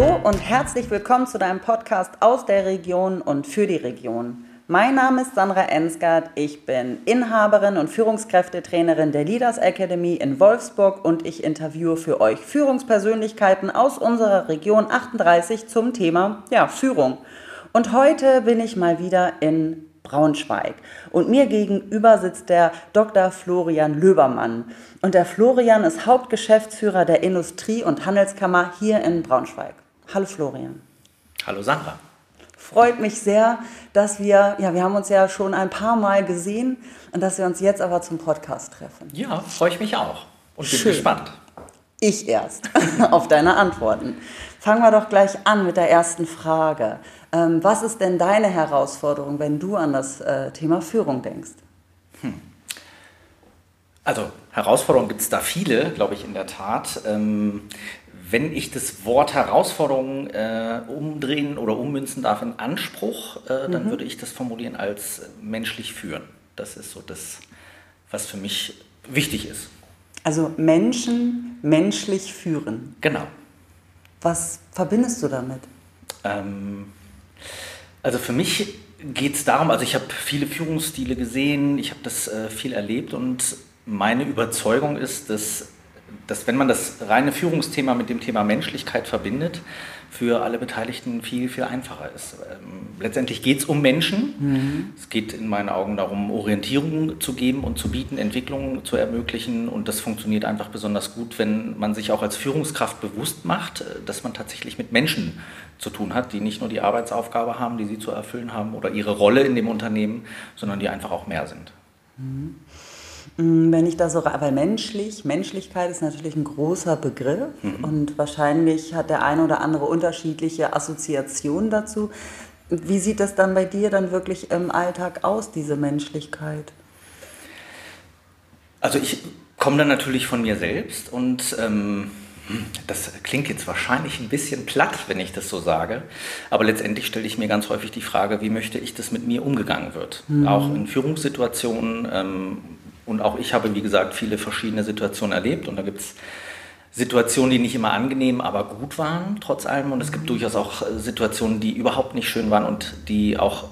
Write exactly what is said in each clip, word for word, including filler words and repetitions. Hallo und herzlich willkommen zu deinem Podcast aus der Region und für die Region. Mein Name ist Sandra Enzgaard, ich bin Inhaberin und Führungskräftetrainerin der Leaders Academy in Wolfsburg und ich interviewe für euch Führungspersönlichkeiten aus unserer Region achtunddreißig zum Thema ja, Führung. Und heute bin ich mal wieder in Braunschweig und mir gegenüber sitzt der Doktor Florian Löbermann. Und der Florian ist Hauptgeschäftsführer der Industrie- und Handelskammer hier in Braunschweig. Hallo Florian. Hallo Sandra. Freut mich sehr, dass wir, ja, wir haben uns ja schon ein paar Mal gesehen und dass wir uns jetzt aber zum Podcast treffen. Ja, freue ich mich auch und bin Schön. gespannt. Ich erst auf deine Antworten. Fangen wir doch gleich an mit der ersten Frage. Ähm, was ist denn deine Herausforderung, wenn du an das äh, Thema Führung denkst? Hm. Also Herausforderungen gibt es da viele, glaube ich, in der Tat. Ähm, Wenn ich das Wort Herausforderung äh, umdrehen oder ummünzen darf in Anspruch, äh, dann mhm. würde ich das formulieren als menschlich führen. Das ist so das, was für mich wichtig ist. Also Menschen menschlich führen. Genau. Was verbindest du damit? Ähm, also für mich geht es darum, also ich habe viele Führungsstile gesehen, ich habe das äh, viel erlebt und meine Überzeugung ist, dass dass wenn man das reine Führungsthema mit dem Thema Menschlichkeit verbindet, für alle Beteiligten viel, viel einfacher ist. Ähm, letztendlich geht es um Menschen. Mhm. Es geht in meinen Augen darum, Orientierung zu geben und zu bieten, Entwicklung zu ermöglichen. Und das funktioniert einfach besonders gut, wenn man sich auch als Führungskraft bewusst macht, dass man tatsächlich mit Menschen zu tun hat, die nicht nur die Arbeitsaufgabe haben, die sie zu erfüllen haben oder ihre Rolle in dem Unternehmen, sondern die einfach auch mehr sind. Mhm. Wenn ich da so, weil menschlich, Menschlichkeit ist natürlich ein großer Begriff mhm. und wahrscheinlich hat der eine oder andere unterschiedliche Assoziationen dazu. Wie sieht das dann bei dir dann wirklich im Alltag aus, diese Menschlichkeit? Also ich komme dann natürlich von mir selbst und ähm, das klingt jetzt wahrscheinlich ein bisschen platt, wenn ich das so sage, aber letztendlich stelle ich mir ganz häufig die Frage, wie möchte ich, dass mit mir umgegangen wird? Mhm. Auch in Führungssituationen, ähm, und auch ich habe, wie gesagt, viele verschiedene Situationen erlebt. Und da gibt es Situationen, die nicht immer angenehm, aber gut waren, trotz allem. Und es gibt durchaus auch Situationen, die überhaupt nicht schön waren und die auch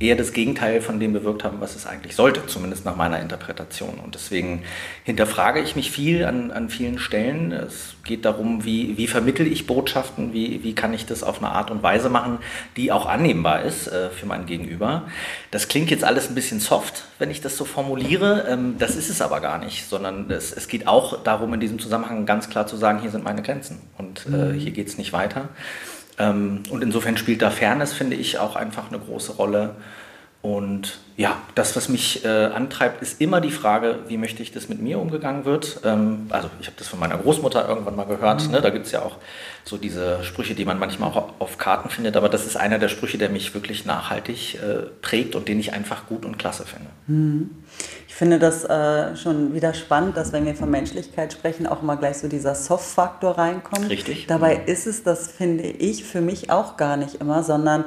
eher das Gegenteil von dem bewirkt haben, was es eigentlich sollte, zumindest nach meiner Interpretation. Und deswegen hinterfrage ich mich viel an, an vielen Stellen. Es geht darum, wie, wie vermittle ich Botschaften, wie, wie kann ich das auf eine Art und Weise machen, die auch annehmbar ist äh, für mein Gegenüber. Das klingt jetzt alles ein bisschen soft, wenn ich das so formuliere. Ähm, das ist es aber gar nicht, sondern es, es geht auch darum, in diesem Zusammenhang ganz klar zu sagen, hier sind meine Grenzen und äh, hier geht es nicht weiter. Und insofern spielt da Fairness, finde ich, auch einfach eine große Rolle. Und ja, das, was mich äh, antreibt, ist immer die Frage, wie möchte ich, dass mit mir umgegangen wird. Ähm, also ich habe das von meiner Großmutter irgendwann mal gehört. Mhm. Ne? Da gibt es ja auch so diese Sprüche, die man manchmal auch auf Karten findet. Aber das ist einer der Sprüche, der mich wirklich nachhaltig äh, prägt und den ich einfach gut und klasse finde. Mhm. Ich finde das äh, schon wieder spannend, dass wenn wir von Menschlichkeit sprechen, auch immer gleich so dieser Soft-Faktor reinkommt. Richtig. Dabei mhm. ist es, das finde ich, für mich auch gar nicht immer, sondern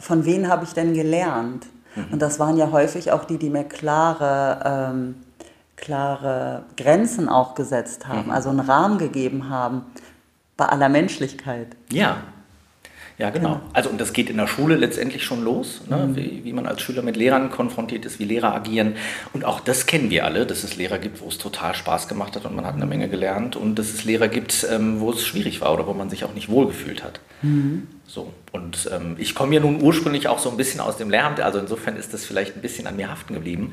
von wem habe ich denn gelernt? Und das waren ja häufig auch die, die mir klare, ähm, klare Grenzen auch gesetzt haben, also einen Rahmen gegeben haben, bei aller Menschlichkeit. Ja, ja genau. Also und das geht in der Schule letztendlich schon los, ne? mhm. wie, wie man als Schüler mit Lehrern konfrontiert ist, wie Lehrer agieren. Und auch das kennen wir alle, dass es Lehrer gibt, wo es total Spaß gemacht hat und man hat eine Menge gelernt. Und dass es Lehrer gibt, ähm, wo es schwierig war oder wo man sich auch nicht wohlgefühlt hat. Mhm. So, und ähm, ich komme ja nun ursprünglich auch so ein bisschen aus dem Lehramt, also insofern ist das vielleicht ein bisschen an mir haften geblieben.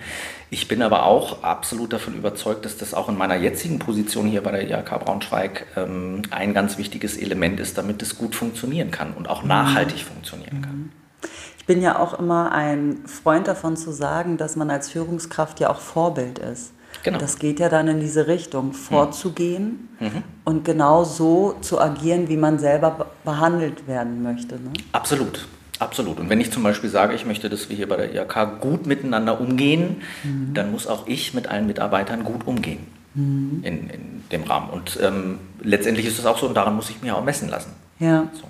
Ich bin aber auch absolut davon überzeugt, dass das auch in meiner jetzigen Position hier bei der I H K Braunschweig ähm, ein ganz wichtiges Element ist, damit es gut funktionieren kann und auch nachhaltig funktionieren kann. Ich bin ja auch immer ein Freund davon zu sagen, dass man als Führungskraft ja auch Vorbild ist. Genau. Das geht ja dann in diese Richtung, vorzugehen mhm. und genau so zu agieren, wie man selber behandelt werden möchte. Ne? Absolut, absolut. Und wenn ich zum Beispiel sage, ich möchte, dass wir hier bei der I H K gut miteinander umgehen, mhm. dann muss auch ich mit allen Mitarbeitern gut umgehen mhm. in, in dem Rahmen. Und ähm, letztendlich ist es auch so, und daran muss ich mich auch messen lassen. Ja. So.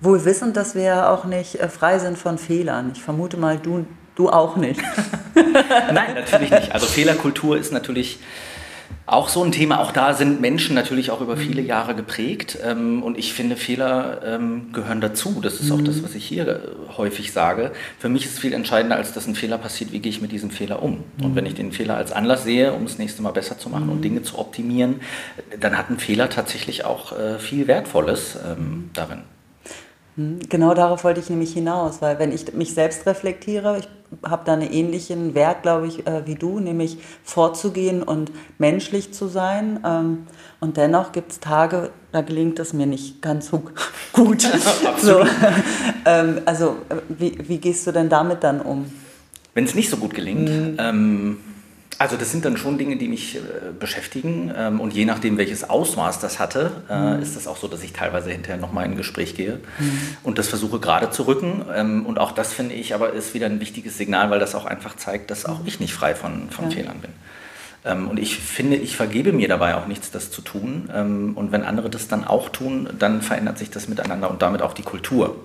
Wohl wissend, dass wir auch nicht frei sind von Fehlern. Ich vermute mal, du... Du auch nicht. Nein, natürlich nicht. Also Fehlerkultur ist natürlich Auch so ein Thema, auch da sind Menschen natürlich auch über viele Jahre geprägt, ähm, und ich finde, Fehler ähm, gehören dazu. Das ist auch das, was ich hier häufig sage. Für mich ist es viel entscheidender, als dass ein Fehler passiert, wie gehe ich mit diesem Fehler um. Und wenn ich den Fehler als Anlass sehe, um das nächste Mal besser zu machen und Dinge zu optimieren, dann hat ein Fehler tatsächlich auch äh, viel Wertvolles ähm, darin. Genau darauf wollte ich nämlich hinaus, weil wenn ich mich selbst reflektiere, ich habe da einen ähnlichen Wert, glaube ich, wie du, nämlich vorzugehen und menschlich zu sein. Und dennoch gibt es Tage, da gelingt es mir nicht ganz so gut. So. Also wie, wie gehst du denn damit dann um? Wenn es nicht so gut gelingt? Mhm. Ähm Also das sind dann schon Dinge, die mich äh, beschäftigen, ähm, und je nachdem, welches Ausmaß das hatte, äh, mhm. ist das auch so, dass ich teilweise hinterher nochmal in ein Gespräch gehe mhm. und das versuche gerade zu rücken, ähm, und auch das, finde ich, aber ist wieder ein wichtiges Signal, weil das auch einfach zeigt, dass auch ich nicht frei von, von ja. Fehlern bin. Ähm, und ich finde, ich vergebe mir dabei auch nichts, das zu tun, ähm, und wenn andere das dann auch tun, dann verändert sich das Miteinander und damit auch die Kultur.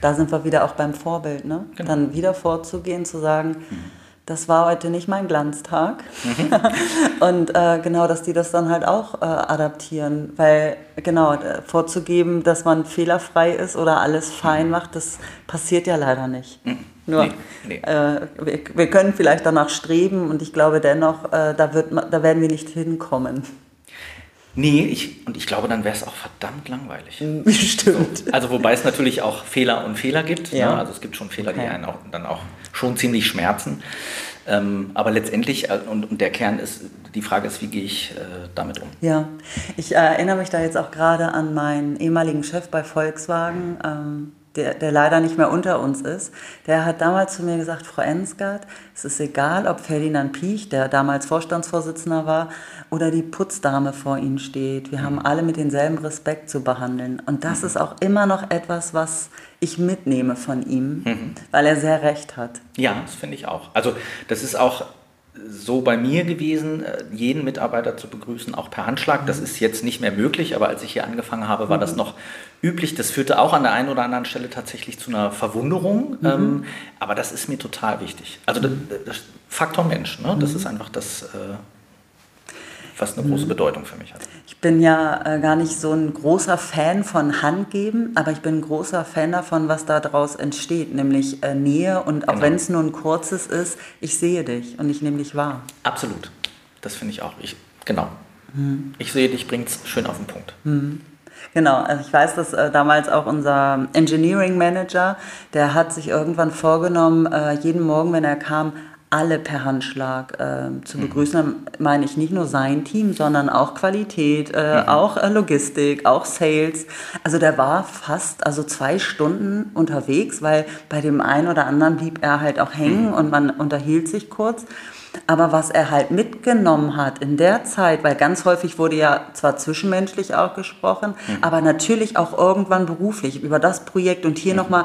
Da sind wir wieder auch beim Vorbild, ne? Genau. Dann wieder vorzugehen, zu sagen... Mhm. Das war heute nicht mein Glanztag. Mhm. Und äh, genau, dass die das dann halt auch äh, adaptieren. Weil genau, vorzugeben, dass man fehlerfrei ist oder alles fein macht, das passiert ja leider nicht. Mhm. Nur, nee, nee. Äh, wir, wir können vielleicht danach streben und ich glaube dennoch, äh, da, wird, da werden wir nicht hinkommen. Nee, ich, und ich glaube, dann wäre es auch verdammt langweilig. Stimmt. So, also wobei es natürlich auch Fehler und Fehler gibt. Ja. Ne? Also es gibt schon Fehler, die einen auch, dann auch schon ziemlich schmerzen. Ähm, aber letztendlich, äh, und, und der Kern ist, die Frage ist, wie gehe ich äh, damit um? Ja, ich äh, erinnere mich da jetzt auch gerade an meinen ehemaligen Chef bei Volkswagen, ähm, der, der leider nicht mehr unter uns ist. Der hat damals zu mir gesagt, Frau Enzgaard, es ist egal, ob Ferdinand Piech, der damals Vorstandsvorsitzender war, oder die Putzdame vor Ihnen steht. Wir haben alle mit denselben Respekt zu behandeln. Und das mhm. ist auch immer noch etwas, was ich mitnehme von ihm, mhm. weil er sehr recht hat. Ja, das finde ich auch. Also das ist auch so bei mir gewesen, jeden Mitarbeiter zu begrüßen, auch per Handschlag. Das ist jetzt nicht mehr möglich, aber als ich hier angefangen habe, war mhm. das noch üblich. Das führte auch an der einen oder anderen Stelle tatsächlich zu einer Verwunderung. Mhm. Ähm, aber das ist mir total wichtig. Also das, das Faktor Mensch, ne? Das mhm. ist einfach das... Äh, was eine große Bedeutung für mich hat. Ich bin ja äh, gar nicht so ein großer Fan von Handgeben, aber ich bin ein großer Fan davon, was daraus entsteht, nämlich äh, Nähe und auch genau. wenn es nur ein kurzes ist, ich sehe dich und ich nehme dich wahr. Absolut, das finde ich auch. Ich, genau, mhm. ich sehe dich, bringt es schön auf den Punkt. Mhm. Genau, also ich weiß, dass äh, damals auch unser Engineering Manager, der hat sich irgendwann vorgenommen, äh, jeden Morgen, wenn er kam, alle per Handschlag äh, zu begrüßen, mhm. meine ich nicht nur sein Team, sondern auch Qualität, äh, mhm. auch äh, Logistik, auch Sales. Also der war fast also zwei Stunden unterwegs, weil bei dem einen oder anderen blieb er halt auch hängen mhm. und man unterhielt sich kurz. Aber was er halt mitgenommen hat in der Zeit, weil ganz häufig wurde ja zwar zwischenmenschlich auch gesprochen, mhm. aber natürlich auch irgendwann beruflich über das Projekt und hier mhm. nochmal,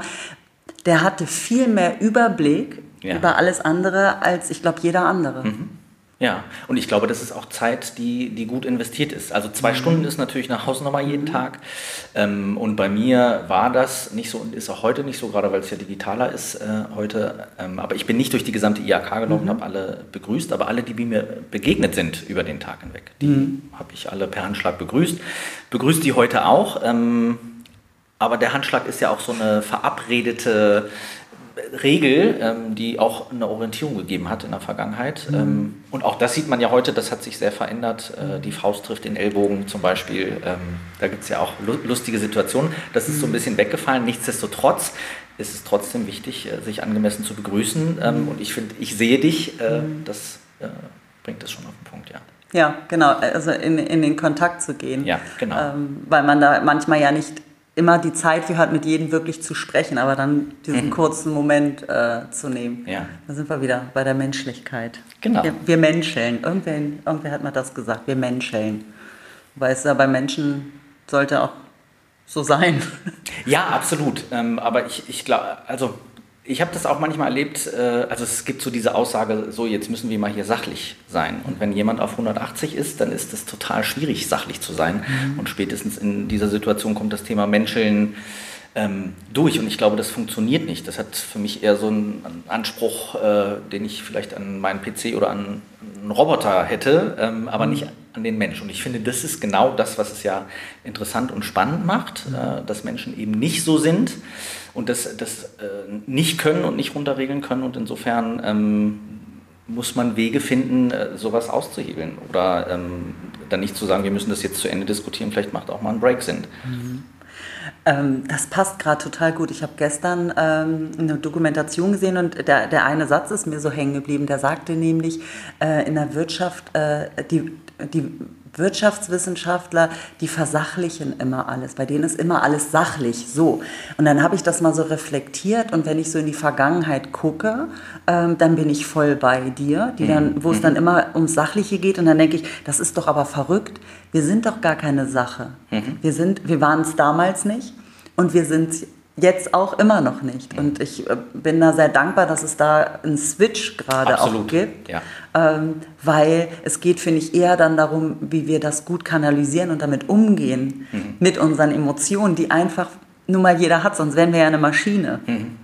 der hatte viel mehr Überblick ja. über alles andere als, ich glaube, jeder andere. Mhm. Ja, und ich glaube, das ist auch Zeit, die, die gut investiert ist. Also zwei mhm. Stunden ist natürlich nach Hause nochmal jeden mhm. Tag. Ähm, und bei mir war das nicht so und ist auch heute nicht so, gerade weil es ja digitaler ist äh, heute. Ähm, aber ich bin nicht durch die gesamte I H K gelaufen, mhm. habe alle begrüßt, aber alle, die mir begegnet sind über den Tag hinweg, die mhm. habe ich alle per Handschlag begrüßt. Begrüßt die heute auch. Ähm, aber der Handschlag ist ja auch so eine verabredete Regel, ähm, die auch eine Orientierung gegeben hat in der Vergangenheit. Mhm. Ähm, und auch das sieht man ja heute, das hat sich sehr verändert. Äh, die Faust trifft den Ellbogen zum Beispiel. Ähm, da gibt es ja auch lu- lustige Situationen. Das ist mhm. so ein bisschen weggefallen. Nichtsdestotrotz ist es trotzdem wichtig, äh, sich angemessen zu begrüßen. Ähm, und ich finde, ich sehe dich, äh, mhm. das äh, bringt es schon auf den Punkt, ja. Ja, genau, also in, in den Kontakt zu gehen. Ja, genau. Ähm, weil man da manchmal ja nicht immer die Zeit für hat, mit jedem wirklich zu sprechen, aber dann diesen mhm. kurzen Moment äh, zu nehmen. Ja. Da sind wir wieder bei der Menschlichkeit. Genau. Wir, wir menscheln. Irgendwer, irgendwer hat mal das gesagt, wir menscheln. Weil es ja bei Menschen sollte auch so sein. Ja, absolut. Ähm, aber ich, ich glaube, also ich habe das auch manchmal erlebt, äh, also es gibt so diese Aussage, so jetzt müssen wir mal hier sachlich sein. Und wenn jemand auf hundertachtzig ist, dann ist es total schwierig, sachlich zu sein. Mhm. Und spätestens in dieser Situation kommt das Thema Menscheln ähm, durch. Und ich glaube, das funktioniert nicht. Das hat für mich eher so einen Anspruch, äh, den ich vielleicht an meinen P C oder an einen Roboter hätte, ähm, aber mhm. nicht an den Mensch. Und ich finde, das ist genau das, was es ja interessant und spannend macht, äh, dass Menschen eben nicht so sind und das, das äh, nicht können und nicht runterregeln können. Und insofern ähm, muss man Wege finden, äh, sowas auszuhebeln oder ähm, dann nicht zu sagen, wir müssen das jetzt zu Ende diskutieren, vielleicht macht auch mal ein Break Sinn. Mhm. Ähm, das passt gerade total gut. Ich habe gestern ähm, eine Dokumentation gesehen und der, der eine Satz ist mir so hängen geblieben. Der sagte nämlich, äh, in der Wirtschaft, äh, die, die Wirtschaftswissenschaftler, die versachlichen immer alles. Bei denen ist immer alles sachlich. So. Und dann habe ich das mal so reflektiert und wenn ich so in die Vergangenheit gucke, ähm, dann bin ich voll bei dir, die dann, wo es dann immer ums Sachliche geht und dann denke ich, das ist doch aber verrückt. Wir sind doch gar keine Sache. Wir sind, wir waren es damals nicht und wir sind es jetzt auch immer noch nicht. Und ich bin da sehr dankbar, dass es da einen Switch gerade auch gibt. Ja. Ähm, weil es geht, finde ich, eher dann darum, wie wir das gut kanalisieren und damit umgehen. Mhm. Mit unseren Emotionen, die einfach nur mal jeder hat, sonst wären wir ja eine Maschine. Mhm.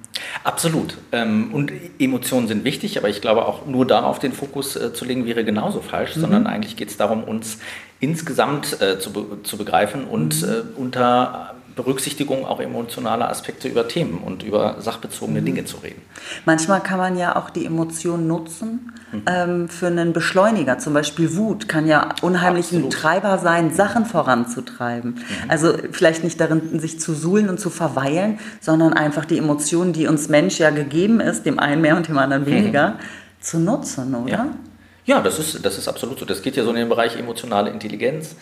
Absolut. Ähm, und Emotionen sind wichtig, aber ich glaube auch nur darauf den Fokus äh, zu legen wäre genauso falsch, mhm. sondern eigentlich geht es darum, uns insgesamt äh, zu, be- zu begreifen und mhm. äh, unter Berücksichtigung auch emotionaler Aspekte über Themen und über sachbezogene mhm. Dinge zu reden. Manchmal kann man ja auch die Emotionen nutzen mhm. ähm, für einen Beschleuniger. Zum Beispiel Wut kann ja unheimlich Absolut. ein Treiber sein, Sachen voranzutreiben. Mhm. Also vielleicht nicht darin, sich zu suhlen und zu verweilen, sondern einfach die Emotionen, die uns Mensch ja gegeben ist, dem einen mehr und dem anderen weniger, mhm. zu nutzen, oder? Ja. Ja, das ist, das ist absolut so. Das geht ja so in den Bereich emotionale Intelligenz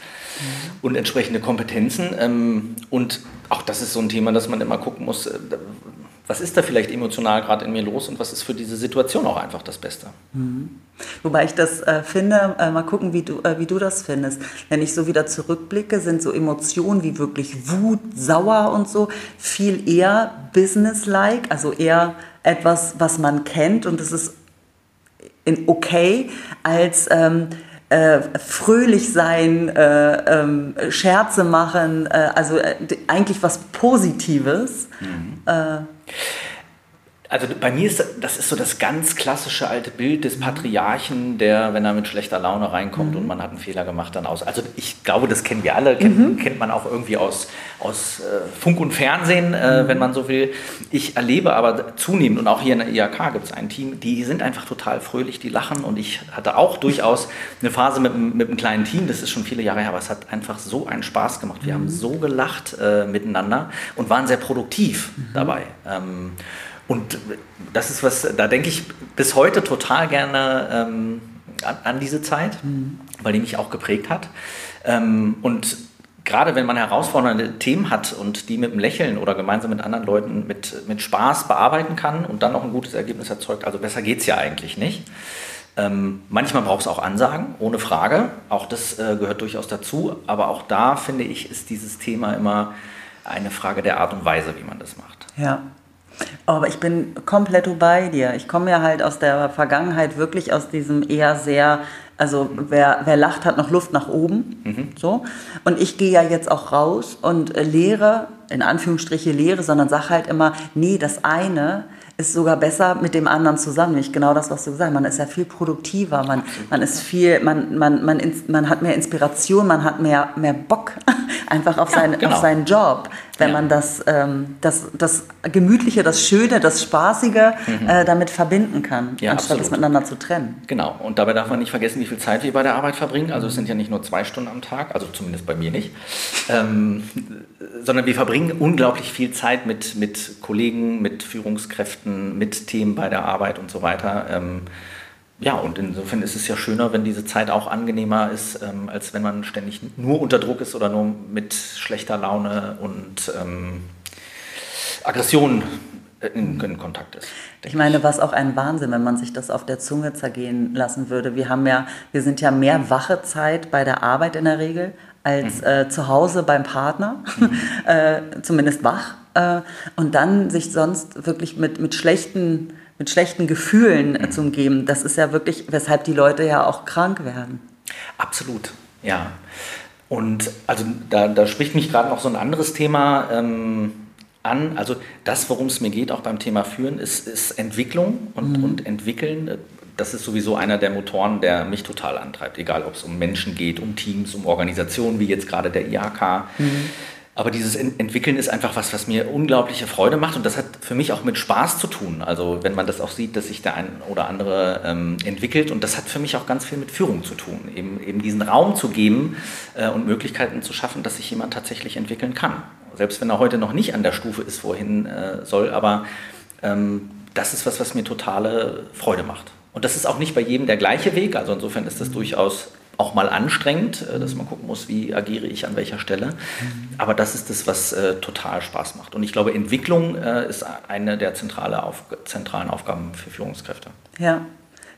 und entsprechende Kompetenzen. Und auch das ist so ein Thema, dass man immer gucken muss, was ist da vielleicht emotional gerade in mir los und was ist für diese Situation auch einfach das Beste. Mhm. Wobei ich das äh, finde, äh, mal gucken, wie du, äh, wie du das findest. Wenn ich so wieder zurückblicke, sind so Emotionen wie wirklich Wut, Sauer und so viel eher business-like, also eher etwas, was man kennt und es ist in okay, als ähm, äh, fröhlich sein, äh, äh, Scherze machen, äh, also äh, eigentlich was Positives. Mhm. Äh. Also bei mir ist das, das ist so das ganz klassische alte Bild des Patriarchen, der, wenn er mit schlechter Laune reinkommt mhm. und man hat einen Fehler gemacht, dann aus. Also ich glaube, das kennen wir alle, kennt, mhm. kennt man auch irgendwie aus, aus äh, Funk und Fernsehen, äh, mhm. wenn man so will. Ich erlebe aber zunehmend, und auch hier in der I H K gibt es ein Team, die sind einfach total fröhlich, die lachen. Und ich hatte auch durchaus eine Phase mit, mit einem kleinen Team, das ist schon viele Jahre her, aber es hat einfach so einen Spaß gemacht. Wir mhm. haben so gelacht äh, miteinander und waren sehr produktiv mhm. dabei. Ähm, Und das ist was, da denke ich bis heute total gerne ähm, an, an diese Zeit, mhm. weil die mich auch geprägt hat. Ähm, und gerade wenn man herausfordernde Themen hat und die mit einem Lächeln oder gemeinsam mit anderen Leuten mit, mit Spaß bearbeiten kann und dann auch ein gutes Ergebnis erzeugt, also besser geht's ja eigentlich nicht. Ähm, manchmal braucht es auch Ansagen, ohne Frage. Auch das äh, gehört durchaus dazu. Aber auch da, finde ich, ist dieses Thema immer eine Frage der Art und Weise, wie man das macht. Ja. Aber ich bin komplett bei dir. Ich komme ja halt aus der Vergangenheit wirklich aus diesem eher sehr, also wer, wer lacht, hat noch Luft nach oben. Mhm. So. Und ich gehe ja jetzt auch raus und lehre, in Anführungsstriche lehre, sondern sage halt immer, nee, das eine ist sogar besser mit dem anderen zusammen. Nämlich genau das, was du gesagt hast. Man ist ja viel produktiver, man, man ist viel, man, man, man, man hat mehr Inspiration, man hat mehr, mehr Bock einfach auf, ja, seinen, genau. auf seinen Job. Wenn ja. man das, ähm, das, das Gemütliche, das Schöne, das Spaßige mhm. äh, damit verbinden kann, ja, anstatt absolut. es miteinander zu trennen. Genau. Und dabei darf man nicht vergessen, wie viel Zeit wir bei der Arbeit verbringen. Also es sind ja nicht nur zwei Stunden am Tag, also zumindest bei mir nicht, ähm, sondern wir verbringen unglaublich viel Zeit mit, mit Kollegen, mit Führungskräften, mit Themen bei der Arbeit und so weiter. Ähm, ja, und insofern ist es ja schöner, wenn diese Zeit auch angenehmer ist, ähm, als wenn man ständig nur unter Druck ist oder nur mit schlechter Laune und ähm, Aggression in, in Kontakt ist. Ich meine, was auch ein Wahnsinn, wenn man sich das auf der Zunge zergehen lassen würde. Wir haben ja, wir sind ja mehr wache Zeit bei der Arbeit in der Regel als äh, zu Hause beim Partner, äh, zumindest wach. Und dann sich sonst wirklich mit, mit, schlechten, mit schlechten Gefühlen mhm. zu umgeben, das ist ja wirklich, weshalb die Leute ja auch krank werden. Absolut, ja. Und also da, da spricht mich gerade noch so ein anderes Thema ähm, an. Also das, worum es mir geht, auch beim Thema Führen, ist, ist Entwicklung und, mhm. und Entwickeln. das ist sowieso einer der Motoren, der mich total antreibt, egal ob es um Menschen geht, um Teams, um Organisationen, wie jetzt gerade der I H K. Mhm. Aber dieses Ent- Entwickeln ist einfach was, was mir unglaubliche Freude macht, und das hat für mich auch mit Spaß zu tun. Also wenn man das auch sieht, dass sich der ein oder andere ähm, entwickelt, und das hat für mich auch ganz viel mit Führung zu tun, eben, eben diesen Raum zu geben äh, und Möglichkeiten zu schaffen, dass sich jemand tatsächlich entwickeln kann. Selbst wenn er heute noch nicht an der Stufe ist, wohin äh, soll, aber ähm, das ist was, was mir totale Freude macht. Und das ist auch nicht bei jedem der gleiche Weg, also insofern ist das durchaus auch mal anstrengend, dass man gucken muss, wie agiere ich an welcher Stelle. Aber das ist das, was äh, total Spaß macht. Und ich glaube, Entwicklung äh, ist eine der zentrale Auf- zentralen Aufgaben für Führungskräfte. Ja,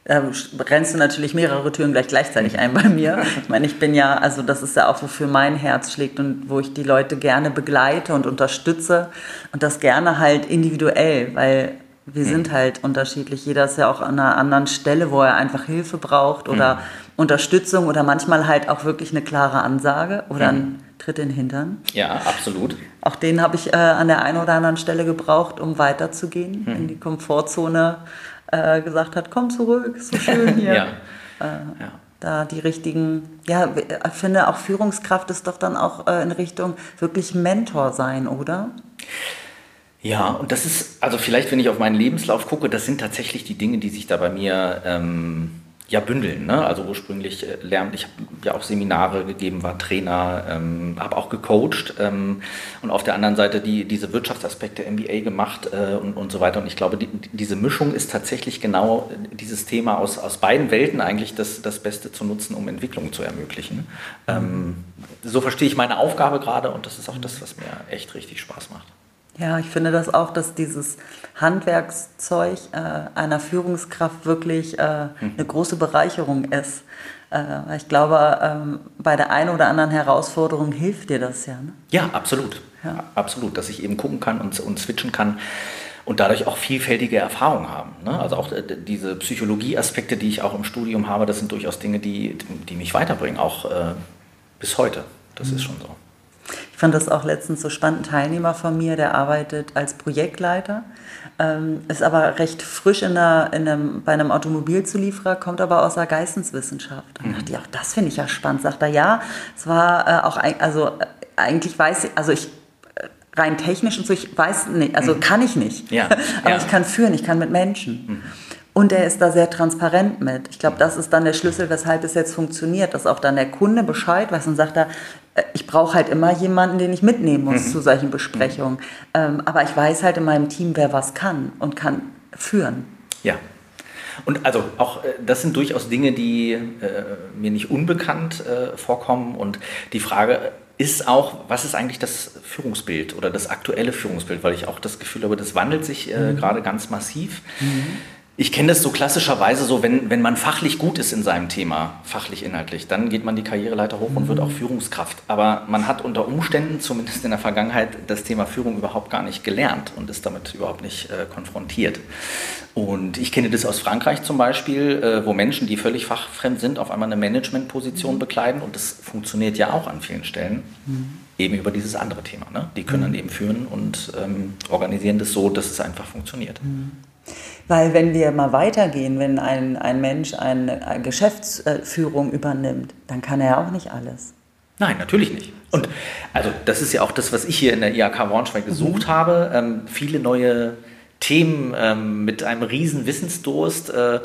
ähm, rennst du natürlich mehrere Türen gleich gleichzeitig ein bei mir. Ich meine, ich bin ja, also das ist ja auch, wofür mein Herz schlägt und wo ich die Leute gerne begleite und unterstütze. Und das gerne halt individuell, weil wir hm. sind halt unterschiedlich. Jeder ist ja auch an einer anderen Stelle, wo er einfach Hilfe braucht oder hm. Unterstützung oder manchmal halt auch wirklich eine klare Ansage oder hm. ein Tritt in den Hintern. Ja, absolut. Auch den habe ich äh, an der einen oder anderen Stelle gebraucht, um weiterzugehen, hm. in die Komfortzone äh, gesagt hat, komm zurück, ist so schön hier. ja. Äh, ja. Da die richtigen, ja, ich finde auch Führungskraft ist doch dann auch äh, in Richtung wirklich Mentor sein, oder? Ja, und das ist, also vielleicht, wenn ich auf meinen Lebenslauf gucke, das sind tatsächlich die Dinge, die sich da bei mir ähm, ja bündeln. Ne? Also ursprünglich äh, lernt, ich habe ja auch Seminare gegeben, war Trainer, ähm, habe auch gecoacht ähm, und auf der anderen Seite die, diese Wirtschaftsaspekte, M B A gemacht äh, und, und so weiter. Und ich glaube, die, diese Mischung ist tatsächlich genau dieses Thema aus, aus beiden Welten eigentlich das, das Beste zu nutzen, um Entwicklung zu ermöglichen. Ähm, so verstehe ich meine Aufgabe gerade, und das ist auch das, was mir echt richtig Spaß macht. Ja, ich finde das auch, dass dieses Handwerkszeug äh, einer Führungskraft wirklich äh, eine große Bereicherung ist. Äh, ich glaube, ähm, bei der einen oder anderen Herausforderung hilft dir das ja. Ne? Ja, absolut. Ja. Absolut, dass ich eben gucken kann und, und switchen kann und dadurch auch vielfältige Erfahrungen haben. Ne? Also auch äh, diese Psychologie-Aspekte, die ich auch im Studium habe, das sind durchaus Dinge, die, die mich weiterbringen, auch äh, bis heute. Das mhm. ist schon so. Ich fand das auch letztens so spannend. Ein Teilnehmer von mir, der arbeitet als Projektleiter, ähm, ist aber recht frisch in einer, in einem, bei einem Automobilzulieferer, kommt aber aus der Geisteswissenschaft. Und dachte ich, auch das finde ich ja spannend. Sagt er, ja, es war äh, auch, ein, also äh, eigentlich weiß ich, also ich, rein technisch und so, ich weiß nicht, also mhm. kann ich nicht. Ja. aber ja. ich kann führen, ich kann mit Menschen. Mhm. Und er ist da sehr transparent mit. Ich glaube, das ist dann der Schlüssel, weshalb es jetzt funktioniert, dass auch dann der Kunde Bescheid weiß und sagt da, ich brauche halt immer jemanden, den ich mitnehmen muss mhm. zu solchen Besprechungen. Mhm. Ähm, aber ich weiß halt in meinem Team, wer was kann und kann führen. Ja. Und also auch das sind durchaus Dinge, die äh, mir nicht unbekannt äh, vorkommen. Und die Frage ist auch, was ist eigentlich das Führungsbild oder das aktuelle Führungsbild? Weil ich auch das Gefühl habe, das wandelt sich äh, mhm. gerade ganz massiv. Mhm. Ich kenne das so klassischerweise so, wenn, wenn man fachlich gut ist in seinem Thema, fachlich inhaltlich, dann geht man die Karriereleiter hoch und wird auch Führungskraft. Aber man hat unter Umständen, zumindest in der Vergangenheit, das Thema Führung überhaupt gar nicht gelernt und ist damit überhaupt nicht äh, konfrontiert. Und ich kenne das aus Frankreich zum Beispiel, äh, wo Menschen, die völlig fachfremd sind, auf einmal eine Managementposition bekleiden. Und das funktioniert ja auch an vielen Stellen, mhm. eben über dieses andere Thema. Ne? Die können dann eben führen und ähm, organisieren das so, dass es einfach funktioniert. Mhm. Weil wenn wir mal weitergehen, wenn ein, ein Mensch eine Geschäftsführung übernimmt, dann kann er ja auch nicht alles. Nein, natürlich nicht. Und also das ist ja auch das, was ich hier in der I H K Braunschweig gesucht mhm. habe. Ähm, viele neue Themen ähm, mit einem riesen Wissensdurst. Äh,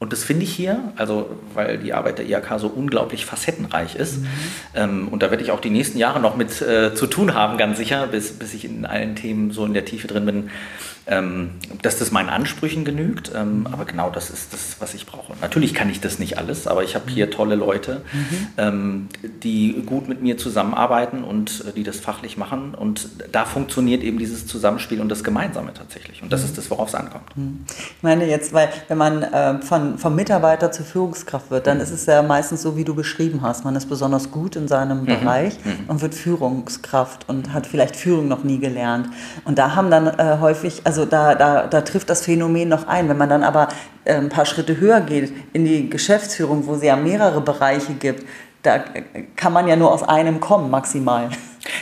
und das finde ich hier, also weil die Arbeit der I H K so unglaublich facettenreich ist. Mhm. Ähm, und da werde ich auch die nächsten Jahre noch mit äh, zu tun haben, ganz sicher, bis, bis ich in allen Themen so in der Tiefe drin bin. Ähm, dass das meinen Ansprüchen genügt, ähm, aber genau das ist das, was ich brauche. Natürlich kann ich das nicht alles, aber ich habe hier tolle Leute, mhm. ähm, die gut mit mir zusammenarbeiten und äh, die das fachlich machen, und da funktioniert eben dieses Zusammenspiel und das Gemeinsame tatsächlich, und das ist das, worauf es ankommt. Mhm. Ich meine jetzt, weil wenn man äh, von, vom Mitarbeiter zur Führungskraft wird, dann mhm. ist es ja meistens so, wie du beschrieben hast, man ist besonders gut in seinem mhm. Bereich mhm. und wird Führungskraft und hat vielleicht Führung noch nie gelernt, und da haben dann äh, häufig, also Also da, da, da trifft das Phänomen noch ein. Wenn man dann aber ein paar Schritte höher geht in die Geschäftsführung, wo es ja mehrere Bereiche gibt, da kann man ja nur aus einem kommen, maximal.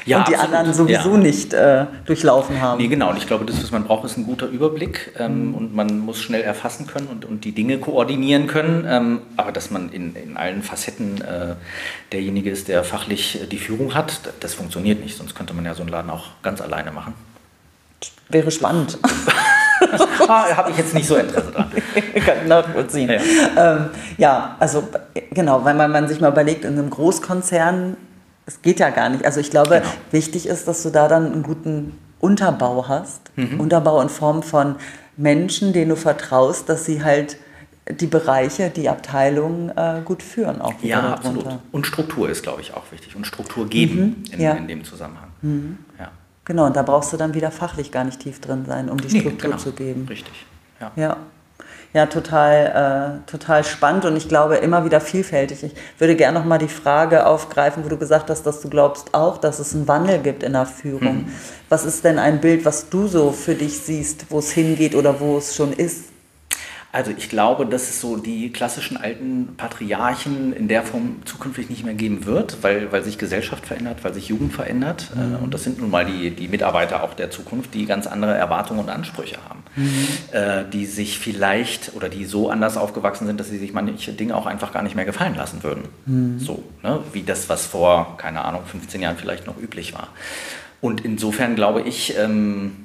Ja, und die absolut. anderen sowieso ja. nicht äh, durchlaufen haben. Nee, genau. Und ich glaube, das, was man braucht, ist ein guter Überblick. Ähm, mhm. Und man muss schnell erfassen können und, und die Dinge koordinieren können. Ähm, aber dass man in, in allen Facetten äh, derjenige ist, der fachlich äh, die Führung hat, das funktioniert nicht. Sonst könnte man ja so einen Laden auch ganz alleine machen. Wäre spannend. Ah, habe ich jetzt nicht so Interesse dran. Kann nachvollziehen. Ja, ja. Ähm, ja, also genau, wenn man, man sich mal überlegt, in einem Großkonzern, es geht ja gar nicht. Also ich glaube, genau. wichtig ist, dass du da dann einen guten Unterbau hast. Mhm. Unterbau in Form von Menschen, denen du vertraust, dass sie halt die Bereiche, die Abteilungen äh, gut führen. Auch ja, absolut. Darunter. Und Struktur ist, glaube ich, auch wichtig. Und Struktur geben mhm. in, ja. in dem Zusammenhang. Mhm. Ja. Genau, und da brauchst du dann wieder fachlich gar nicht tief drin sein, um die Struktur nee, genau. zu geben. Richtig, ja. Ja, ja total, äh, total spannend und ich glaube immer wieder vielfältig. Ich würde gerne nochmal die Frage aufgreifen, wo du gesagt hast, dass du glaubst auch, dass es einen Wandel gibt in der Führung. Mhm. Was ist denn ein Bild, was du so für dich siehst, wo es hingeht oder wo es schon ist? Also ich glaube, dass es so die klassischen alten Patriarchen in der Form zukünftig nicht mehr geben wird, weil, weil sich Gesellschaft verändert, weil sich Jugend verändert. Mhm. Und das sind nun mal die, die Mitarbeiter auch der Zukunft, die ganz andere Erwartungen und Ansprüche haben. Mhm. Äh, die sich vielleicht oder die so anders aufgewachsen sind, dass sie sich manche Dinge auch einfach gar nicht mehr gefallen lassen würden. Mhm. So, ne? Wie das, was vor, keine Ahnung, fünfzehn Jahren vielleicht noch üblich war. Und insofern glaube ich... Ähm,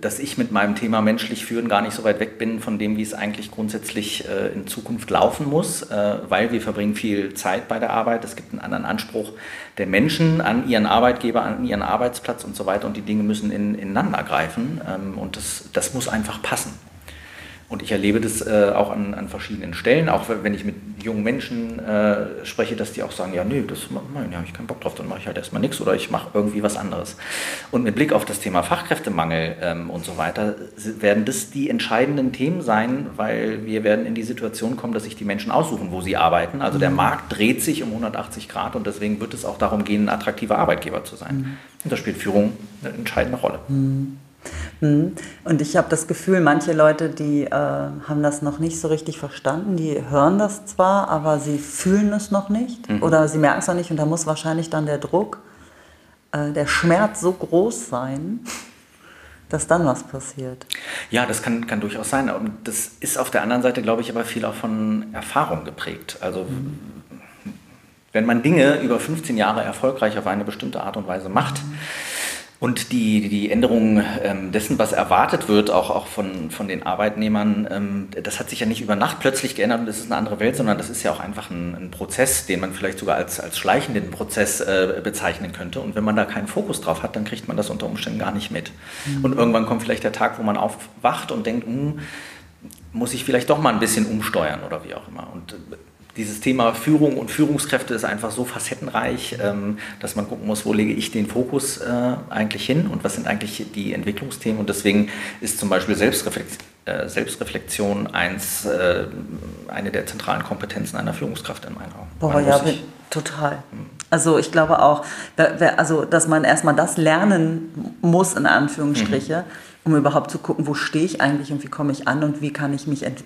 dass ich mit meinem Thema menschlich führen gar nicht so weit weg bin von dem, wie es eigentlich grundsätzlich äh, in Zukunft laufen muss, äh, weil wir verbringen viel Zeit bei der Arbeit. Es gibt einen anderen Anspruch der Menschen an ihren Arbeitgeber, an ihren Arbeitsplatz und so weiter. Und die Dinge müssen in, ineinander greifen ähm, und das, das muss einfach passen. Und ich erlebe das äh, auch an, an verschiedenen Stellen, auch wenn ich mit jungen Menschen äh, spreche, dass die auch sagen, ja, nee, das nein, da habe ich keinen Bock drauf, dann mache ich halt erstmal nichts oder ich mache irgendwie was anderes. Und mit Blick auf das Thema Fachkräftemangel ähm, und so weiter, werden das die entscheidenden Themen sein, weil wir werden in die Situation kommen, dass sich die Menschen aussuchen, wo sie arbeiten. Also der Markt dreht sich um hundertachtzig Grad und deswegen wird es auch darum gehen, ein attraktiver Arbeitgeber zu sein. Mhm. Und da spielt Führung eine entscheidende Rolle. Mhm. Und ich habe das Gefühl, manche Leute, die äh, haben das noch nicht so richtig verstanden, die hören das zwar, aber sie fühlen es noch nicht mhm. oder sie merken es noch nicht und da muss wahrscheinlich dann der Druck, äh, der Schmerz so groß sein, dass dann was passiert. Ja, das kann, kann durchaus sein. Aber das ist auf der anderen Seite, glaube ich, aber viel auch von Erfahrung geprägt. Also mhm. wenn man Dinge über fünfzehn Jahre erfolgreich auf eine bestimmte Art und Weise macht, mhm. und die, die Änderung ähm, dessen, was erwartet wird, auch, auch von, von den Arbeitnehmern, ähm, das hat sich ja nicht über Nacht plötzlich geändert und es ist eine andere Welt, sondern das ist ja auch einfach ein, ein Prozess, den man vielleicht sogar als, als schleichenden Prozess äh, bezeichnen könnte. Und wenn man da keinen Fokus drauf hat, dann kriegt man das unter Umständen gar nicht mit. Mhm. Und irgendwann kommt vielleicht der Tag, wo man aufwacht und denkt, hm, muss ich vielleicht doch mal ein bisschen umsteuern oder wie auch immer. Und, dieses Thema Führung und Führungskräfte ist einfach so facettenreich, dass man gucken muss, wo lege ich den Fokus eigentlich hin und was sind eigentlich die Entwicklungsthemen. Und deswegen ist zum Beispiel Selbstreflexion eins, eine der zentralen Kompetenzen einer Führungskraft in meinen Augen. Boah, ja, total. Also ich glaube auch, also dass man erstmal das lernen muss, in Anführungsstriche, mhm. um überhaupt zu gucken, wo stehe ich eigentlich und wie komme ich an und wie kann ich mich ent-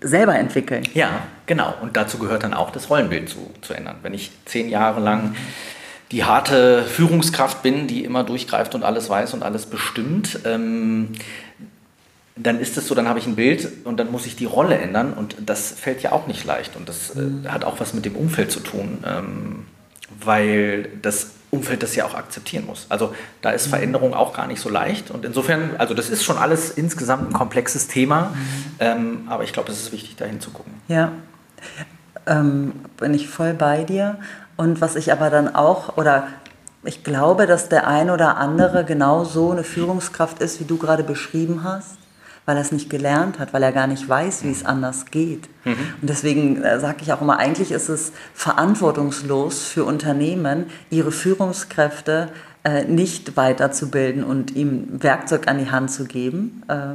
selber entwickeln. Ja, genau. Und dazu gehört dann auch, das Rollenbild zu, zu ändern. Wenn ich zehn Jahre lang die harte Führungskraft bin, die immer durchgreift und alles weiß und alles bestimmt, ähm, dann ist es so, dann habe ich ein Bild und dann muss ich die Rolle ändern. Und das fällt ja auch nicht leicht. Und das äh, hat auch was mit dem Umfeld zu tun, ähm, weil das Umfeld das ja auch akzeptieren muss. Also da ist Veränderung auch gar nicht so leicht und insofern, also das ist schon alles insgesamt ein komplexes Thema, ähm, aber ich glaube, es ist wichtig, da hinzugucken. Ja, ähm, bin ich voll bei dir und was ich aber dann auch, oder ich glaube, dass der ein oder andere genau so eine Führungskraft ist, wie du gerade beschrieben hast, weil er es nicht gelernt hat, weil er gar nicht weiß, wie es anders geht. Mhm. Und deswegen äh, sage ich auch immer, eigentlich ist es verantwortungslos für Unternehmen, ihre Führungskräfte äh, nicht weiterzubilden und ihm Werkzeug an die Hand zu geben. Äh,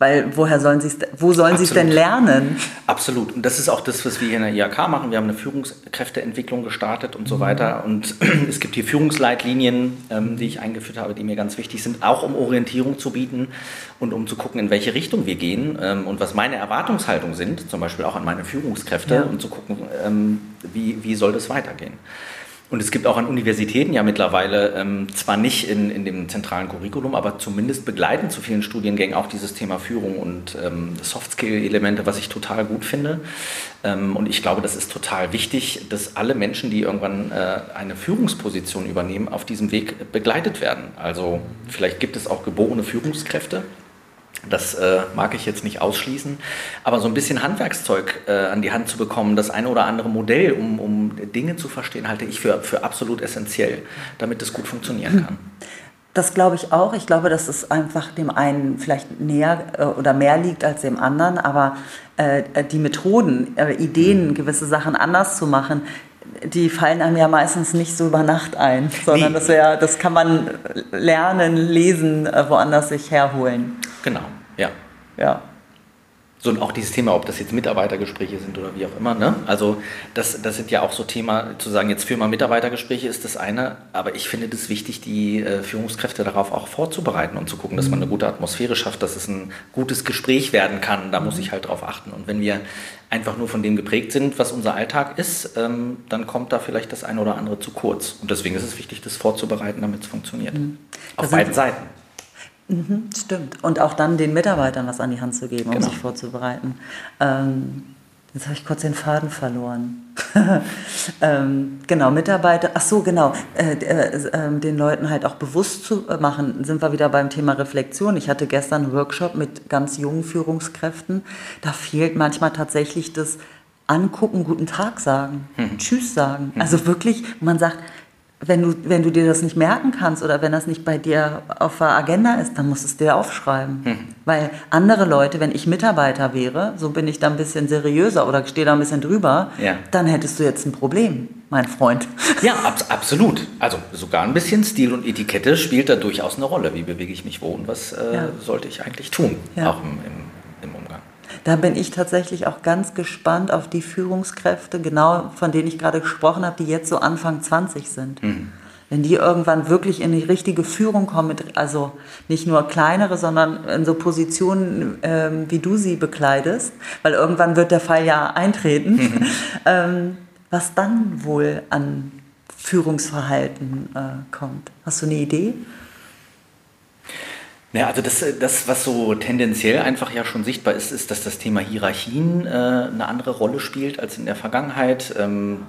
weil woher sollen sie es, wo sollen sie es denn lernen? Absolut. Und das ist auch das, was wir hier in der I H K machen. Wir haben eine Führungskräfteentwicklung gestartet und so weiter. Und es gibt hier Führungsleitlinien, ähm, die ich eingeführt habe, die mir ganz wichtig sind, auch um Orientierung zu bieten und um zu gucken, in welche Richtung wir gehen ähm, und was meine Erwartungshaltungen sind, zum Beispiel auch an meine Führungskräfte, ja. und zu gucken, ähm, wie, wie soll das weitergehen. Und es gibt auch an Universitäten ja mittlerweile, ähm, zwar nicht in, in dem zentralen Curriculum, aber zumindest begleitend zu vielen Studiengängen auch dieses Thema Führung und ähm, Soft-Skill-Elemente, was ich total gut finde. Ähm, und ich glaube, das ist total wichtig, dass alle Menschen, die irgendwann äh, eine Führungsposition übernehmen, auf diesem Weg begleitet werden. Also vielleicht gibt es auch geborene Führungskräfte. Das äh, mag ich jetzt nicht ausschließen, aber so ein bisschen Handwerkszeug äh, an die Hand zu bekommen, das eine oder andere Modell, um, um Dinge zu verstehen, halte ich für, für absolut essentiell, damit es gut funktionieren kann. Das glaube ich auch. Ich glaube, dass es einfach dem einen vielleicht näher äh, oder mehr liegt als dem anderen, aber äh, die Methoden, äh, Ideen, mhm. gewisse Sachen anders zu machen, die fallen einem ja meistens nicht so über Nacht ein, sondern nee. das, wär, das kann man lernen, lesen, woanders sich herholen. Genau, ja. ja. So, und auch dieses Thema, ob das jetzt Mitarbeitergespräche sind oder wie auch immer, ne? Also das, das sind ja auch so Thema, zu sagen, jetzt führen wir Mitarbeitergespräche, ist das eine, aber ich finde das wichtig, die äh, Führungskräfte darauf auch vorzubereiten und zu gucken, dass man eine gute Atmosphäre schafft, dass es ein gutes Gespräch werden kann, da muss ich halt drauf achten. Und wenn wir einfach nur von dem geprägt sind, was unser Alltag ist, ähm, dann kommt da vielleicht das eine oder andere zu kurz. Und deswegen ist es wichtig, das vorzubereiten, damit es funktioniert. Mhm. Auf beiden Seiten. Mhm, stimmt. Und auch dann den Mitarbeitern was an die Hand zu geben, um genau. sich vorzubereiten. Ähm, jetzt habe ich kurz den Faden verloren. ähm, genau, Mitarbeiter, ach so, genau, äh, äh, den Leuten halt auch bewusst zu machen, sind wir wieder beim Thema Reflexion. Ich hatte gestern einen Workshop mit ganz jungen Führungskräften. Da fehlt manchmal tatsächlich das Angucken, guten Tag sagen, hm. Tschüss sagen. Hm. Also wirklich, man sagt, Wenn du, wenn du dir das nicht merken kannst oder wenn das nicht bei dir auf der Agenda ist, dann musst du es dir aufschreiben. Hm. Weil andere Leute, wenn ich Mitarbeiter wäre, so bin ich da ein bisschen seriöser oder stehe da ein bisschen drüber, ja. dann hättest du jetzt ein Problem, mein Freund. Ja, ab, absolut. Also sogar ein bisschen Stil und Etikette spielt da durchaus eine Rolle. Wie bewege ich mich wo und was äh, ja. sollte ich eigentlich tun, ja. auch im, im, im Umgang. Da bin ich tatsächlich auch ganz gespannt auf die Führungskräfte, genau von denen ich gerade gesprochen habe, die jetzt so Anfang zwanzig sind. Mhm. Wenn die irgendwann wirklich in die richtige Führung kommen, mit, also nicht nur kleinere, sondern in so Positionen, ähm, wie du sie bekleidest, weil irgendwann wird der Fall ja eintreten, mhm. ähm, was dann wohl an Führungsverhalten äh, kommt. Hast du eine Idee? Ja, also das, das, was so tendenziell einfach ja schon sichtbar ist, ist, dass das Thema Hierarchien äh, eine andere Rolle spielt als in der Vergangenheit. Ähm,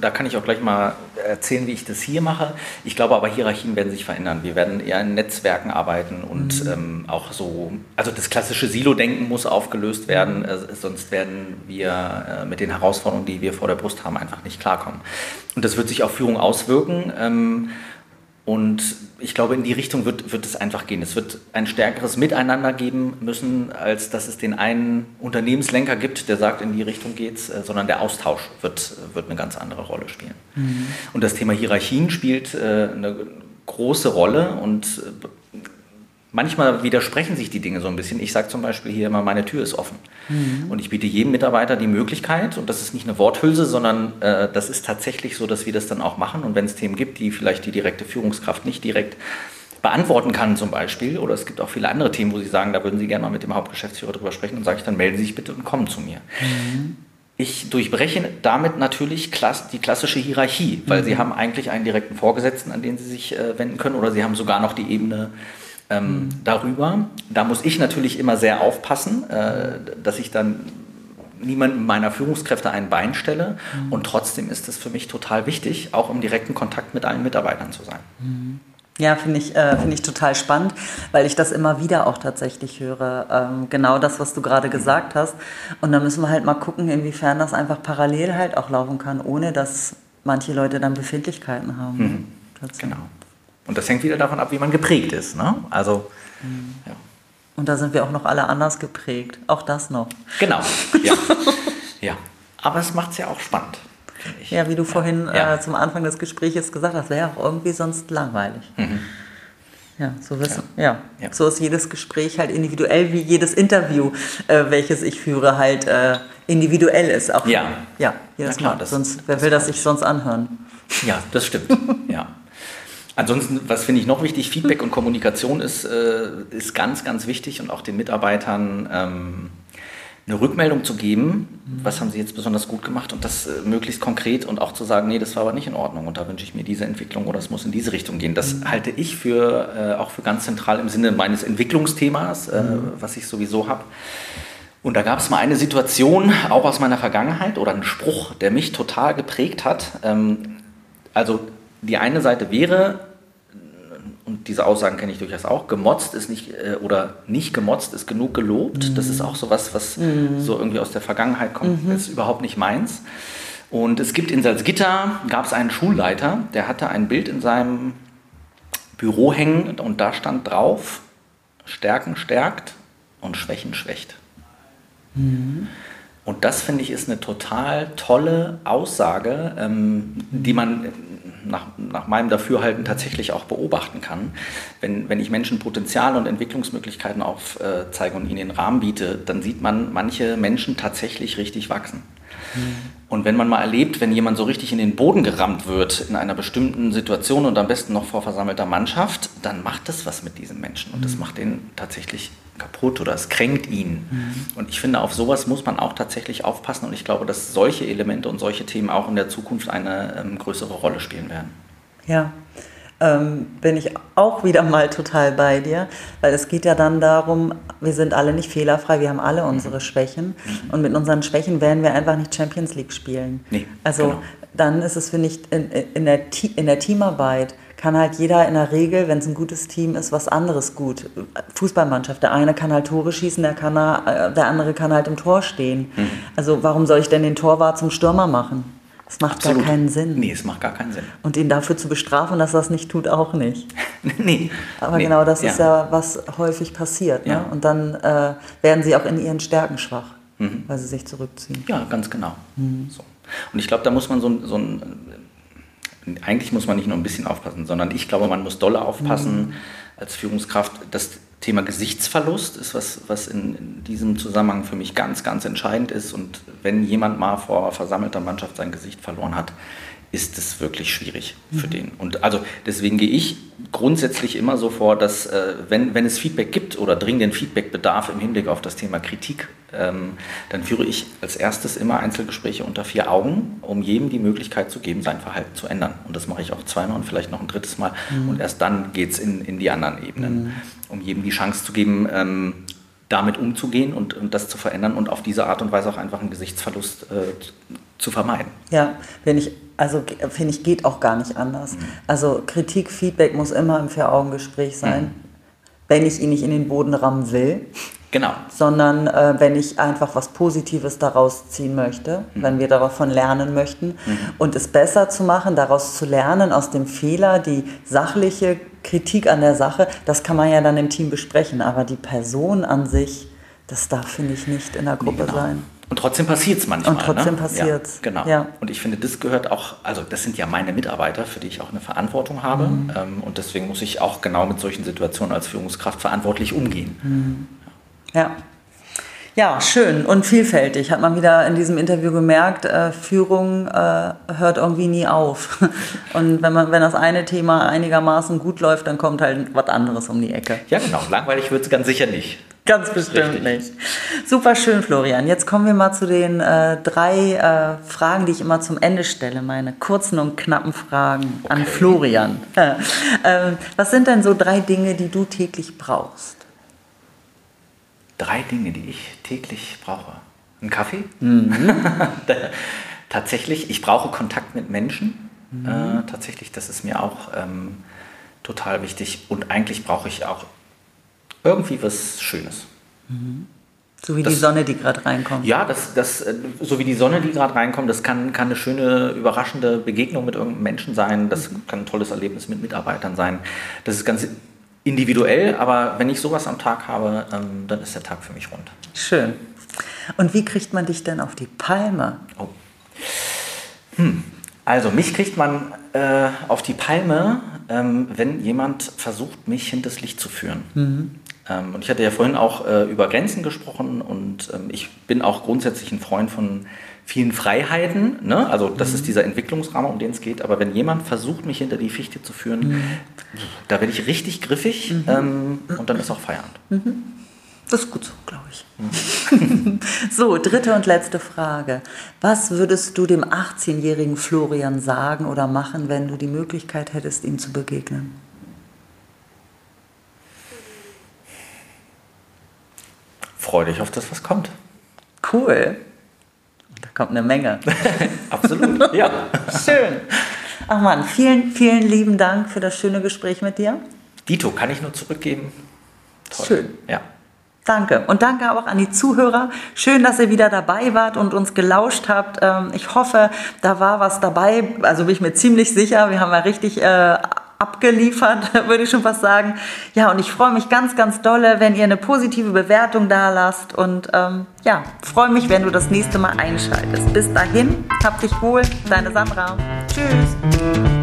da kann ich auch gleich mal erzählen, wie ich das hier mache. Ich glaube aber, Hierarchien werden sich verändern. Wir werden eher in Netzwerken arbeiten und mhm. ähm, auch so, also das klassische Silo-Denken muss aufgelöst werden, äh, sonst werden wir äh, mit den Herausforderungen, die wir vor der Brust haben, einfach nicht klarkommen. Und das wird sich auf Führung auswirken. Ähm, Und ich glaube, in die Richtung wird, wird es einfach gehen. Es wird ein stärkeres Miteinander geben müssen, als dass es den einen Unternehmenslenker gibt, der sagt, in die Richtung geht's, sondern der Austausch wird, wird eine ganz andere Rolle spielen. Mhm. Und das Thema Hierarchien spielt äh, eine große Rolle und äh, manchmal widersprechen sich die Dinge so ein bisschen. Ich sage zum Beispiel hier immer, meine Tür ist offen. Mhm. Und ich biete jedem Mitarbeiter die Möglichkeit, und das ist nicht eine Worthülse, sondern äh, das ist tatsächlich so, dass wir das dann auch machen. Und wenn es Themen gibt, die vielleicht die direkte Führungskraft nicht direkt beantworten kann zum Beispiel, oder es gibt auch viele andere Themen, wo sie sagen, da würden sie gerne mal mit dem Hauptgeschäftsführer drüber sprechen, und sage ich, dann melden Sie sich bitte und kommen zu mir. Mhm. Ich durchbreche damit natürlich die klassische Hierarchie, weil mhm. sie haben eigentlich einen direkten Vorgesetzten, an den sie sich äh, wenden können, oder sie haben sogar noch die Ebene Ähm, darüber. Da muss ich natürlich immer sehr aufpassen, äh, dass ich dann niemandem meiner Führungskräfte ein Bein stelle. Mhm. Und trotzdem ist es für mich total wichtig, auch im direkten Kontakt mit allen Mitarbeitern zu sein. Mhm. Ja, finde ich, äh, find ich total spannend, weil ich das immer wieder auch tatsächlich höre. Ähm, genau das, was du gerade gesagt hast. Und da müssen wir halt mal gucken, inwiefern das einfach parallel halt auch laufen kann, ohne dass manche Leute dann Befindlichkeiten haben. Mhm. Genau. Und das hängt wieder davon ab, wie man geprägt ist, ne? Also, mhm. ja. Und da sind wir auch noch alle anders geprägt. Auch das noch. Genau, ja. ja. Aber es macht es ja auch spannend, finde ich. Ja, wie du ja. vorhin ja. Äh, zum Anfang des Gesprächs gesagt hast, wäre auch irgendwie sonst langweilig. Mhm. Ja, so wissen, ja. Ja. ja, so ist jedes Gespräch halt individuell, wie jedes Interview, äh, welches ich führe, halt äh, individuell ist. Auch ja. Ja, jedes klar, Mal. Das, sonst, wer das will das sich sonst anhören? Ja, das stimmt, ja. Ansonsten, was finde ich noch wichtig, Feedback und Kommunikation ist, äh, ist ganz, ganz wichtig, und auch den Mitarbeitern ähm, eine Rückmeldung zu geben, was haben sie jetzt besonders gut gemacht und das äh, möglichst konkret und auch zu sagen, nee, das war aber nicht in Ordnung und da wünsche ich mir diese Entwicklung oder es muss in diese Richtung gehen. Das mhm. halte ich für äh, auch für ganz zentral im Sinne meines Entwicklungsthemas, äh, mhm. was ich sowieso habe. Und da gab es mal eine Situation, auch aus meiner Vergangenheit, oder einen Spruch, der mich total geprägt hat. Ähm, also die eine Seite wäre, und diese Aussagen kenne ich durchaus auch, gemotzt ist nicht, oder nicht gemotzt ist genug gelobt. Mhm. Das ist auch sowas, was mhm. so irgendwie aus der Vergangenheit kommt, mhm. ist überhaupt nicht meins. Und es gibt in Salzgitter, gab es einen Schulleiter, der hatte ein Bild in seinem Büro hängen und da stand drauf, Stärken stärkt und Schwächen schwächt. Mhm. Und das, finde ich, ist eine total tolle Aussage, ähm, die man nach, nach meinem Dafürhalten tatsächlich auch beobachten kann. Wenn, wenn ich Menschen Potenziale und Entwicklungsmöglichkeiten aufzeige äh, und ihnen den Rahmen biete, dann sieht man manche Menschen tatsächlich richtig wachsen. Mhm. Und wenn man mal erlebt, wenn jemand so richtig in den Boden gerammt wird in einer bestimmten Situation und am besten noch vor versammelter Mannschaft, dann macht das was mit diesen Menschen und das macht den tatsächlich kaputt oder es kränkt ihn. Mhm. Und ich finde, auf sowas muss man auch tatsächlich aufpassen und ich glaube, dass solche Elemente und solche Themen auch in der Zukunft eine ähm, größere Rolle spielen werden. Ja, ähm, bin ich auch wieder mal total bei dir, weil es geht ja dann darum, wir sind alle nicht fehlerfrei, wir haben alle unsere Schwächen mhm. und mit unseren Schwächen werden wir einfach nicht Champions League spielen. Nee, also genau. Dann ist es, finde ich, in, in, der, in der Teamarbeit kann halt jeder in der Regel, wenn es ein gutes Team ist, was anderes gut. Fußballmannschaft, der eine kann halt Tore schießen, der, kann er, der andere kann halt im Tor stehen. Mhm. Also warum soll ich denn den Torwart zum Stürmer machen? Es macht Absolut. gar keinen Sinn. Nee, es macht gar keinen Sinn. Und ihn dafür zu bestrafen, dass er es nicht tut, auch nicht. nee. Aber nee. genau, das ja. ist ja, was häufig passiert. Ja. Ne? Und dann äh, werden sie auch in ihren Stärken schwach, mhm. weil sie sich zurückziehen. Ja, ganz genau. Mhm. So. Und ich glaube, da muss man so, so ein... Eigentlich muss man nicht nur ein bisschen aufpassen, sondern ich glaube, man muss doll aufpassen mhm. als Führungskraft. Das Thema Gesichtsverlust ist was, was in, in diesem Zusammenhang für mich ganz, ganz entscheidend ist. Und wenn jemand mal vor versammelter Mannschaft sein Gesicht verloren hat, ist es wirklich schwierig mhm. für den. Und also deswegen gehe ich grundsätzlich immer so vor, dass äh, wenn, wenn es Feedback gibt oder dringenden Feedbackbedarf im Hinblick auf das Thema Kritik, ähm, dann führe ich als erstes immer Einzelgespräche unter vier Augen, um jedem die Möglichkeit zu geben, sein Verhalten zu ändern. Und das mache ich auch zweimal und vielleicht noch ein drittes Mal. Mhm. Und erst dann geht es in, in die anderen Ebenen, mhm. um jedem die Chance zu geben, ähm, damit umzugehen und, und das zu verändern und auf diese Art und Weise auch einfach einen Gesichtsverlust äh, zu vermeiden. Ja, wenn ich Also finde ich, geht auch gar nicht anders. Mhm. Also Kritik, Feedback muss immer im Vier-Augen-Gespräch sein, mhm. wenn ich ihn nicht in den Boden rammen will, genau. sondern äh, wenn ich einfach was Positives daraus ziehen möchte, mhm. wenn wir davon lernen möchten. Mhm. Und es besser zu machen, daraus zu lernen, aus dem Fehler, die sachliche Kritik an der Sache, das kann man ja dann im Team besprechen. Aber die Person an sich, das darf, finde ich, nicht in der Gruppe nee, genau. sein. Und trotzdem passiert es manchmal. Und trotzdem ne? passiert es. Ja, genau. Ja. Und ich finde, das gehört auch, also das sind ja meine Mitarbeiter, für die ich auch eine Verantwortung habe. Mhm. Ähm, und deswegen muss ich auch genau mit solchen Situationen als Führungskraft verantwortlich umgehen. Mhm. Ja. Ja, schön und vielfältig. Hat man wieder in diesem Interview gemerkt, äh, Führung äh, hört irgendwie nie auf. Und wenn man, wenn das eine Thema einigermaßen gut läuft, dann kommt halt was anderes um die Ecke. Ja, genau. Langweilig wird es ganz sicher nicht. Ganz bestimmt nicht. Super schön, Florian. Jetzt kommen wir mal zu den äh, drei äh, Fragen, die ich immer zum Ende stelle. Meine kurzen und knappen Fragen okay. an Florian. Äh, äh, was sind denn so drei Dinge, die du täglich brauchst? Drei Dinge, die ich täglich brauche. Ein Kaffee? Mhm. Tatsächlich, ich brauche Kontakt mit Menschen. Mhm. Äh, tatsächlich, das ist mir auch ähm, total wichtig. Und eigentlich brauche ich auch irgendwie was Schönes. Mhm. So wie das, die Sonne, die gerade reinkommt. Ja, das, das, so wie die Sonne, die gerade reinkommt, das kann, kann eine schöne, überraschende Begegnung mit irgendeinem Menschen sein. Das mhm. kann ein tolles Erlebnis mit Mitarbeitern sein. Das ist ganz individuell, aber wenn ich sowas am Tag habe, dann ist der Tag für mich rund. Schön. Und wie kriegt man dich denn auf die Palme? Oh. Hm. Also mich kriegt man äh, auf die Palme, ähm, wenn jemand versucht, mich hinters Licht zu führen. Mhm. Und ich hatte ja vorhin auch äh, über Grenzen gesprochen und ähm, ich bin auch grundsätzlich ein Freund von vielen Freiheiten. Ne? Also das mhm. ist dieser Entwicklungsrahmen, um den es geht. Aber wenn jemand versucht, mich hinter die Fichte zu führen, mhm. da werde ich richtig griffig mhm. ähm, und dann ist auch Feierabend. Mhm. Das ist gut so, glaube ich. Mhm. So, dritte und letzte Frage. Was würdest du dem achtzehnjährigen Florian sagen oder machen, wenn du die Möglichkeit hättest, ihm zu begegnen? Freu dich auf das, was kommt. Cool. Da kommt eine Menge. Absolut, ja. Schön. Ach Mann, vielen, vielen lieben Dank für das schöne Gespräch mit dir. Dito, kann ich nur zurückgeben. Toll. Schön. Ja. Danke. Und danke auch an die Zuhörer. Schön, dass ihr wieder dabei wart und uns gelauscht habt. Ich hoffe, da war was dabei. Also bin ich mir ziemlich sicher. Wir haben ja richtig äh, abgeliefert, würde ich schon fast sagen. Ja, und ich freue mich ganz, ganz dolle, wenn ihr eine positive Bewertung da lasst. Und ähm, ja, freue mich, wenn du das nächste Mal einschaltest. Bis dahin, hab dich wohl. Deine Sandra. Tschüss.